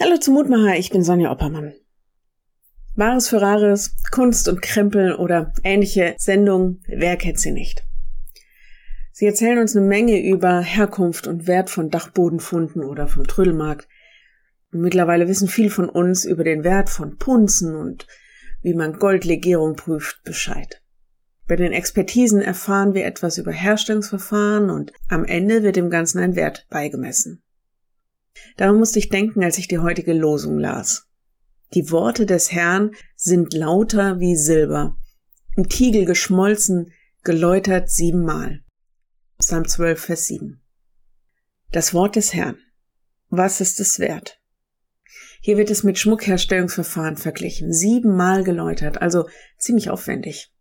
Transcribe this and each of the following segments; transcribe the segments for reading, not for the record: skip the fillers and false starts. Hallo zum Mutmacher, ich bin Sonja Oppermann. Bares für Rares, Kunst und Krempeln oder ähnliche Sendungen, wer kennt sie nicht? Sie erzählen uns eine Menge über Herkunft und Wert von Dachbodenfunden oder vom Trödelmarkt. Und mittlerweile wissen viele von uns über den Wert von Punzen und wie man Goldlegierung prüft Bescheid. Bei den Expertisen erfahren wir etwas über Herstellungsverfahren und am Ende wird dem Ganzen ein Wert beigemessen. Daran musste ich denken, als ich die heutige Losung las. Die Worte des Herrn sind lauter wie Silber, im Tiegel geschmolzen, geläutert 7-mal. Psalm 12, Vers 7. Das Wort des Herrn. Was ist es wert? Hier wird es mit Schmuckherstellungsverfahren verglichen, 7-mal geläutert, also ziemlich aufwendig.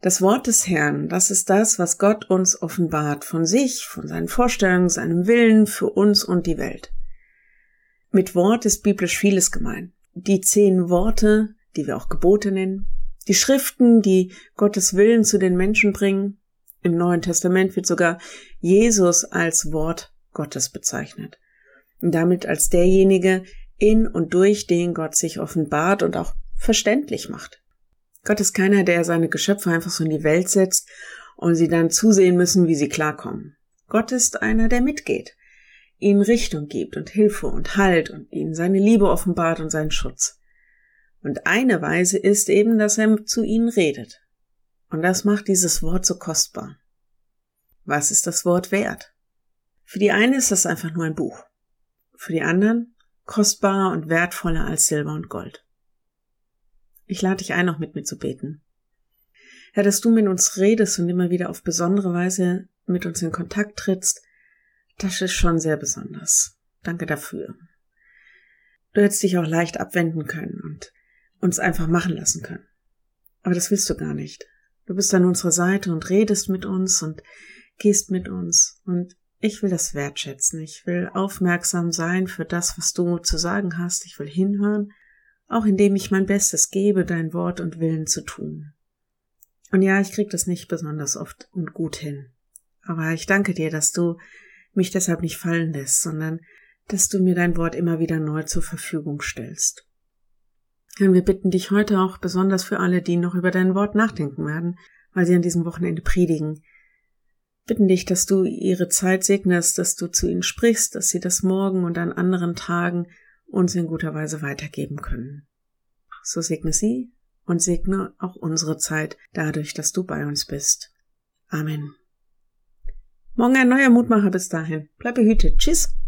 Das Wort des Herrn, das ist das, was Gott uns offenbart, von sich, von seinen Vorstellungen, seinem Willen, für uns und die Welt. Mit Wort ist biblisch vieles gemeint. Die 10 Worte, die wir auch Gebote nennen, die Schriften, die Gottes Willen zu den Menschen bringen. Im Neuen Testament wird sogar Jesus als Wort Gottes bezeichnet und damit als derjenige, in und durch den Gott sich offenbart und auch verständlich macht. Gott ist keiner, der seine Geschöpfe einfach so in die Welt setzt und sie dann zusehen müssen, wie sie klarkommen. Gott ist einer, der mitgeht, ihnen Richtung gibt und Hilfe und Halt und ihnen seine Liebe offenbart und seinen Schutz. Und eine Weise ist eben, dass er zu ihnen redet. Und das macht dieses Wort so kostbar. Was ist das Wort wert? Für die einen ist das einfach nur ein Buch. Für die anderen kostbarer und wertvoller als Silber und Gold. Ich lade dich ein, auch mit mir zu beten. Herr, dass du mit uns redest und immer wieder auf besondere Weise mit uns in Kontakt trittst, das ist schon sehr besonders. Danke dafür. Du hättest dich auch leicht abwenden können und uns einfach machen lassen können. Aber das willst du gar nicht. Du bist an unserer Seite und redest mit uns und gehst mit uns. Und ich will das wertschätzen. Ich will aufmerksam sein für das, was du zu sagen hast. Ich will hinhören. Auch indem ich mein Bestes gebe, dein Wort und Willen zu tun. Und ja, ich kriege das nicht besonders oft und gut hin. Aber ich danke dir, dass du mich deshalb nicht fallen lässt, sondern dass du mir dein Wort immer wieder neu zur Verfügung stellst. Und wir bitten dich heute auch besonders für alle, die noch über dein Wort nachdenken werden, weil sie an diesem Wochenende predigen. Bitten dich, dass du ihre Zeit segnest, dass du zu ihnen sprichst, dass sie das morgen und an anderen Tagen uns in guter Weise weitergeben können. So segne sie und segne auch unsere Zeit dadurch, dass du bei uns bist. Amen. Morgen ein neuer Mutmacher, bis dahin. Bleib behütet. Tschüss.